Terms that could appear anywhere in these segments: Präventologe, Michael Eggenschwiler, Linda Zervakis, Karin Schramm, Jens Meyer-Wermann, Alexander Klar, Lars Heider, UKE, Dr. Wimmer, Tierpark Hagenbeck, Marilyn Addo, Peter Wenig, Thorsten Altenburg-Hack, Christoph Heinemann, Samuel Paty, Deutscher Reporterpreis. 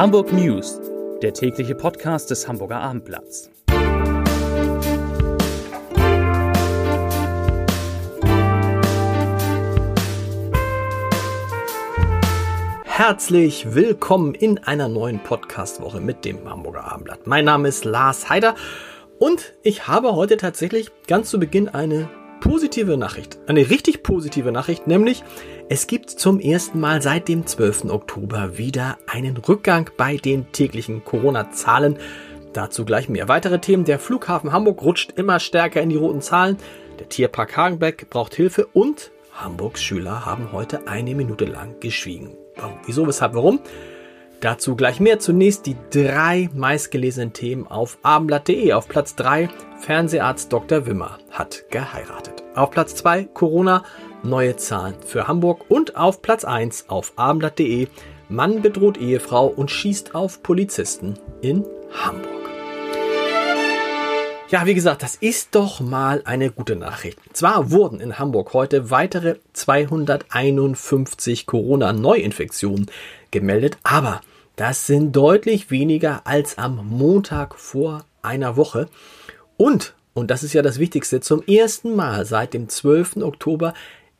Hamburg News, der tägliche Podcast des Hamburger Abendblatts. Herzlich willkommen in einer neuen Podcast-Woche mit dem Hamburger Abendblatt. Mein Name ist Lars Heider und ich habe heute tatsächlich ganz zu Beginn eine positive Nachricht, eine richtig positive Nachricht, nämlich es gibt zum ersten Mal seit dem 12. Oktober wieder einen Rückgang bei den täglichen Corona-Zahlen. Dazu gleich mehr. Weitere Themen: Der Flughafen Hamburg rutscht immer stärker in die roten Zahlen, der Tierpark Hagenbeck braucht Hilfe und Hamburgs Schüler haben heute eine Minute lang geschwiegen. Warum, wieso, weshalb, warum? Dazu gleich mehr. Zunächst die 3 meistgelesenen Themen auf abendblatt.de. Auf Platz 3, Fernseharzt Dr. Wimmer hat geheiratet. Auf Platz 2, Corona, neue Zahlen für Hamburg. Und auf Platz 1 auf abendblatt.de, Mann bedroht Ehefrau und schießt auf Polizisten in Hamburg. Ja, wie gesagt, das ist doch mal eine gute Nachricht. Zwar wurden in Hamburg heute weitere 251 Corona-Neuinfektionen gemeldet, aber das sind deutlich weniger als am Montag vor einer Woche. Und das ist ja das Wichtigste, zum ersten Mal seit dem 12. Oktober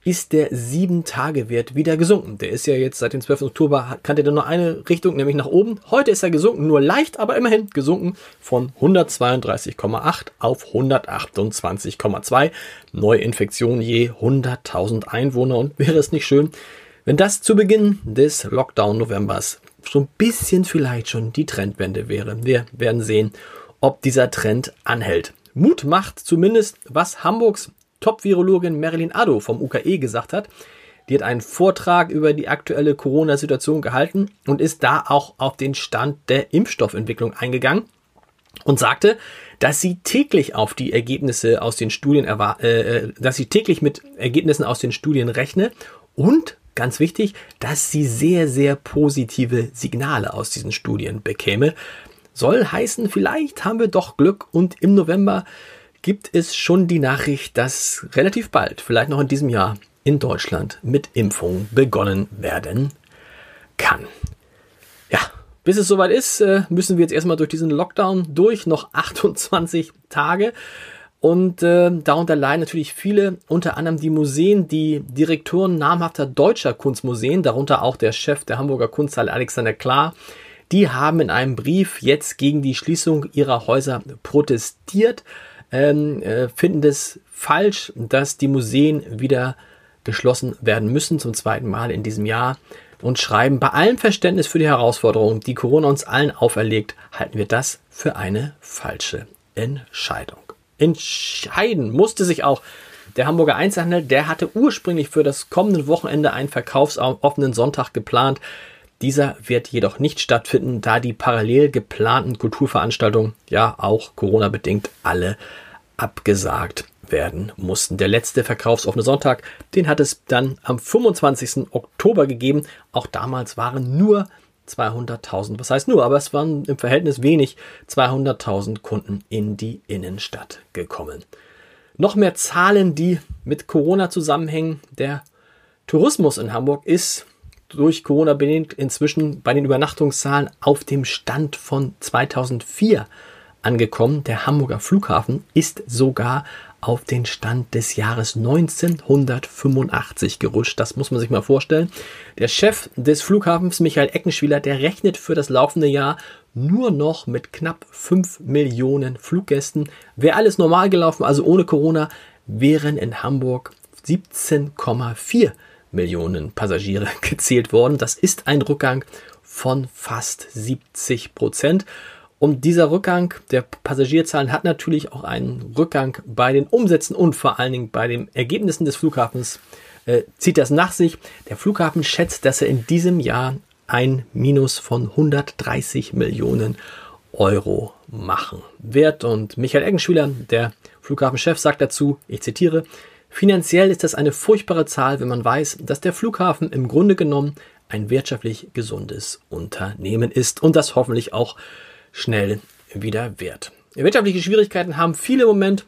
ist der 7-Tage-Wert wieder gesunken. Der ist ja jetzt seit dem 12. Oktober, kannte der nur eine Richtung, nämlich nach oben. Heute ist er gesunken, nur leicht, aber immerhin gesunken von 132,8 auf 128,2 Neuinfektionen je 100.000 Einwohner. Und wäre es nicht schön, wenn das zu Beginn des Lockdown-Novembers so ein bisschen vielleicht schon die Trendwende wäre. Wir werden sehen, ob dieser Trend anhält. Mut macht zumindest, was Hamburgs Top-Virologin Marilyn Addo vom UKE gesagt hat. Die hat einen Vortrag über die aktuelle Corona-Situation gehalten und ist da auch auf den Stand der Impfstoffentwicklung eingegangen und sagte, dass sie täglich auf die Ergebnisse aus den Studien dass sie täglich mit Ergebnissen aus den Studien rechne und ganz wichtig, dass sie sehr, sehr positive Signale aus diesen Studien bekäme. Soll heißen, vielleicht haben wir doch Glück und im November gibt es schon die Nachricht, dass relativ bald, vielleicht noch in diesem Jahr, in Deutschland mit Impfungen begonnen werden kann. Ja, bis es soweit ist, müssen wir jetzt erstmal durch diesen Lockdown durch, noch 28 Tage. Und darunter leiden natürlich viele, unter anderem die Museen, die Direktoren namhafter deutscher Kunstmuseen, darunter auch der Chef der Hamburger Kunsthalle Alexander Klar. Die haben in einem Brief jetzt gegen die Schließung ihrer Häuser protestiert. Finden es falsch, dass die Museen wieder geschlossen werden müssen zum zweiten Mal in diesem Jahr und schreiben, bei allem Verständnis für die Herausforderung, die Corona uns allen auferlegt, halten wir das für eine falsche Entscheidung. Entscheiden musste sich auch der Hamburger Einzelhandel, der hatte ursprünglich für das kommende Wochenende einen verkaufsoffenen Sonntag geplant. Dieser wird jedoch nicht stattfinden, da die parallel geplanten Kulturveranstaltungen ja auch Corona-bedingt alle abgesagt werden mussten. Der letzte verkaufsoffene Sonntag, den hat es dann am 25. Oktober gegeben. Auch damals waren nur 200.000, was heißt nur, aber es waren im Verhältnis wenig, 200.000 Kunden in die Innenstadt gekommen. Noch mehr Zahlen, die mit Corona zusammenhängen. Der Tourismus in Hamburg ist durch Corona bedingt inzwischen bei den Übernachtungszahlen auf dem Stand von 2004 angekommen. Der Hamburger Flughafen ist sogar auf den Stand des Jahres 1985 gerutscht. Das muss man sich mal vorstellen. Der Chef des Flughafens, Michael Eggenschwiler, der rechnet für das laufende Jahr nur noch mit knapp 5 Millionen Fluggästen. Wäre alles normal gelaufen, also ohne Corona, wären in Hamburg 17,4 Millionen Passagiere gezählt worden. Das ist ein Rückgang von fast 70%. Und dieser Rückgang der Passagierzahlen hat natürlich auch einen Rückgang bei den Umsätzen und vor allen Dingen bei den Ergebnissen des Flughafens zieht das nach sich. Der Flughafen schätzt, dass er in diesem Jahr ein Minus von 130 Millionen Euro machen wird. Und Michael Eggenschwiler, der Flughafenchef, sagt dazu, ich zitiere, finanziell ist das eine furchtbare Zahl, wenn man weiß, dass der Flughafen im Grunde genommen ein wirtschaftlich gesundes Unternehmen ist und das hoffentlich auch schnell wieder wird. Wirtschaftliche Schwierigkeiten haben viele im Moment.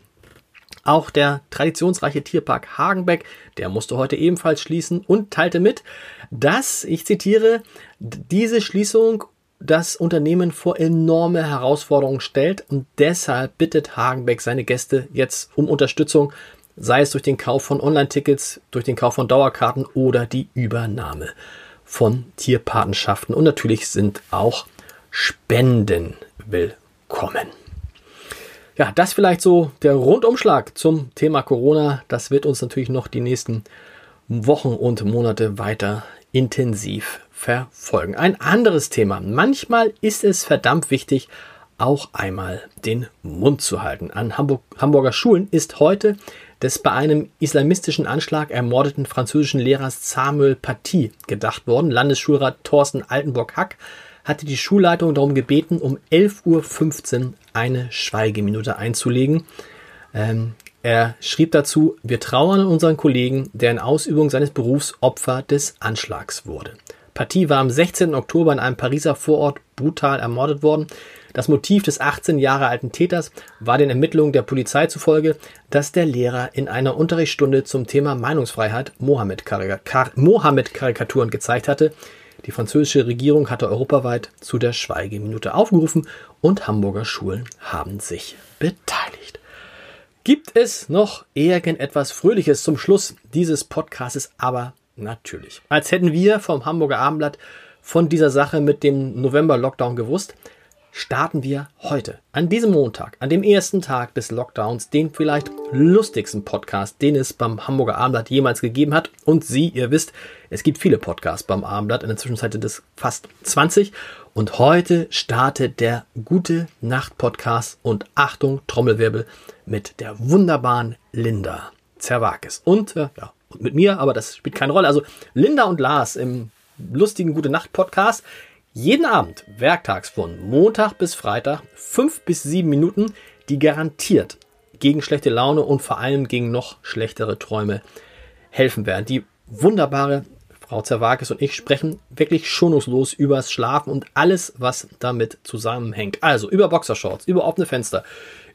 Auch der traditionsreiche Tierpark Hagenbeck, der musste heute ebenfalls schließen und teilte mit, dass, ich zitiere, diese Schließung das Unternehmen vor enorme Herausforderungen stellt, und deshalb bittet Hagenbeck seine Gäste jetzt um Unterstützung, sei es durch den Kauf von Online-Tickets, durch den Kauf von Dauerkarten oder die Übernahme von Tierpatenschaften. Und natürlich sind auch Spenden willkommen. Ja, das vielleicht so der Rundumschlag zum Thema Corona. Das wird uns natürlich noch die nächsten Wochen und Monate weiter intensiv verfolgen. Ein anderes Thema. Manchmal ist es verdammt wichtig, auch einmal den Mund zu halten. An Hamburger Schulen ist heute des bei einem islamistischen Anschlag ermordeten französischen Lehrers Samuel Paty gedacht worden. Landesschulrat Thorsten Altenburg-Hack hatte die Schulleitung darum gebeten, um 11.15 Uhr eine Schweigeminute einzulegen. Er schrieb dazu: Wir trauern unseren Kollegen, der in Ausübung seines Berufs Opfer des Anschlags wurde. Paty war am 16. Oktober in einem Pariser Vorort brutal ermordet worden. Das Motiv des 18 Jahre alten Täters war den Ermittlungen der Polizei zufolge, dass der Lehrer in einer Unterrichtsstunde zum Thema Meinungsfreiheit Mohammed-Karikaturen gezeigt hatte. Die französische Regierung hatte europaweit zu der Schweigeminute aufgerufen und Hamburger Schulen haben sich beteiligt. Gibt es noch irgendetwas Fröhliches zum Schluss dieses Podcasts? Aber natürlich. Als hätten wir vom Hamburger Abendblatt von dieser Sache mit dem November-Lockdown gewusst, starten wir heute, an diesem Montag, an dem ersten Tag des Lockdowns, den vielleicht lustigsten Podcast, den es beim Hamburger Abendblatt jemals gegeben hat. Und Sie, ihr wisst, es gibt viele Podcasts beim Abendblatt, in der Zwischenzeit sind es fast 20. Und heute startet der Gute-Nacht-Podcast und Achtung, Trommelwirbel, mit der wunderbaren Linda Zervakis. Und, ja, und mit mir, aber das spielt keine Rolle. Also Linda und Lars im lustigen Gute-Nacht-Podcast. Jeden Abend, werktags von Montag bis Freitag, 5 bis 7 Minuten, die garantiert gegen schlechte Laune und vor allem gegen noch schlechtere Träume helfen werden. Die wunderbare Frau Zervakis und ich sprechen wirklich schonungslos übers Schlafen und alles, was damit zusammenhängt. Also über Boxershorts, über offene Fenster,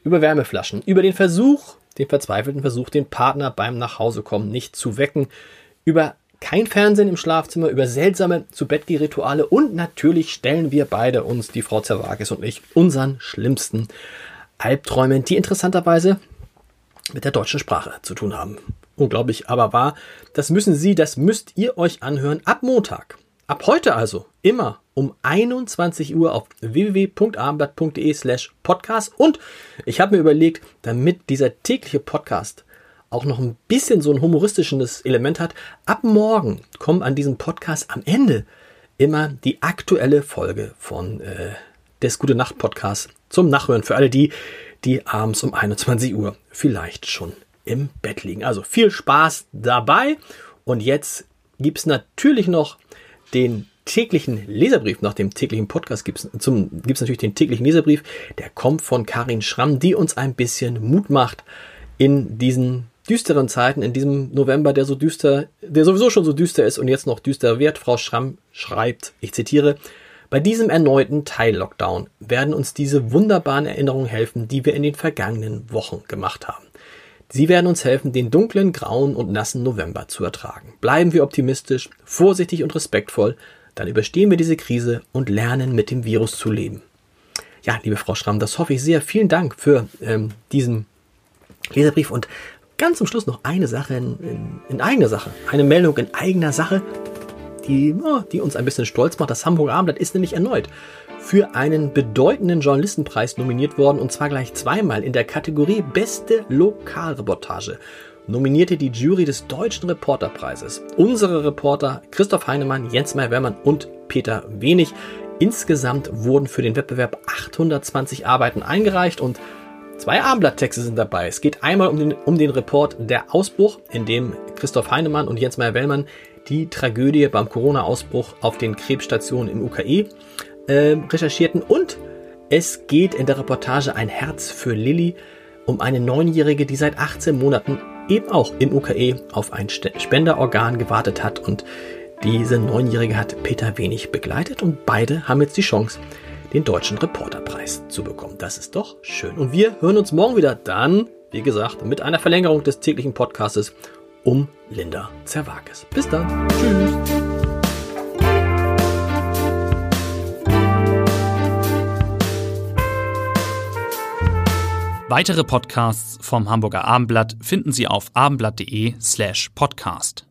über Wärmeflaschen, über den Versuch, den verzweifelten Versuch, den Partner beim Nachhausekommen nicht zu wecken, über kein Fernsehen im Schlafzimmer, über seltsame Zu-Bett-Geh-Rituale und natürlich stellen wir beide uns, die Frau Zervakis und ich, unseren schlimmsten Albträumen, die interessanterweise mit der deutschen Sprache zu tun haben. Unglaublich, aber wahr. Das müssen Sie, das müsst ihr euch anhören ab Montag. Ab heute also, immer um 21 Uhr auf www.abendblatt.de/podcast. Und ich habe mir überlegt, damit dieser tägliche Podcast auch noch ein bisschen so ein humoristisches Element hat, ab morgen kommt an diesem Podcast am Ende immer die aktuelle Folge von des Gute-Nacht-Podcasts zum Nachhören für alle die, die abends um 21 Uhr vielleicht schon im Bett liegen. Also viel Spaß dabei und jetzt gibt es natürlich noch den täglichen Leserbrief. Nach dem täglichen Podcast gibt's natürlich den täglichen Leserbrief, der kommt von Karin Schramm, die uns ein bisschen Mut macht in diesen düsteren Zeiten, in diesem November, der so düster, der sowieso schon so düster ist und jetzt noch düster wird. Frau Schramm schreibt, ich zitiere: Bei diesem erneuten Teil-Lockdown werden uns diese wunderbaren Erinnerungen helfen, die wir in den vergangenen Wochen gemacht haben. Sie werden uns helfen, den dunklen, grauen und nassen November zu ertragen. Bleiben wir optimistisch, vorsichtig und respektvoll, dann überstehen wir diese Krise und lernen, mit dem Virus zu leben. Ja, liebe Frau Schramm, das hoffe ich sehr. Vielen Dank für diesen Leserbrief. Und ganz zum Schluss noch eine Sache in eigener Sache. Eine Meldung in eigener Sache, die uns ein bisschen stolz macht. Das Hamburger Abendblatt ist nämlich erneut für einen bedeutenden Journalistenpreis nominiert worden. Und zwar gleich zweimal in der Kategorie Beste Lokalreportage. Nominierte die Jury des Deutschen Reporterpreises unsere Reporter Christoph Heinemann, Jens Meyer-Wermann und Peter Wenig. Insgesamt wurden für den Wettbewerb 820 Arbeiten eingereicht und 2 Abendblatttexte sind dabei. Es geht einmal um den Report Der Ausbruch, in dem Christoph Heinemann und Jens Meyer-Wermann die Tragödie beim Corona-Ausbruch auf den Krebsstationen im UKE recherchierten. Und es geht in der Reportage Ein Herz für Lilly um eine 9-Jährige, die seit 18 Monaten eben auch im UKE auf ein Spenderorgan gewartet hat. Und diese 9-Jährige hat Peter Wenig begleitet und beide haben jetzt die Chance, den Deutschen Reporterpreis zu bekommen. Das ist doch schön. Und wir hören uns morgen wieder dann, wie gesagt, mit einer Verlängerung des täglichen Podcastes um Linda Zervakis. Bis dann. Tschüss. Weitere Podcasts vom Hamburger Abendblatt finden Sie auf abendblatt.de/podcast.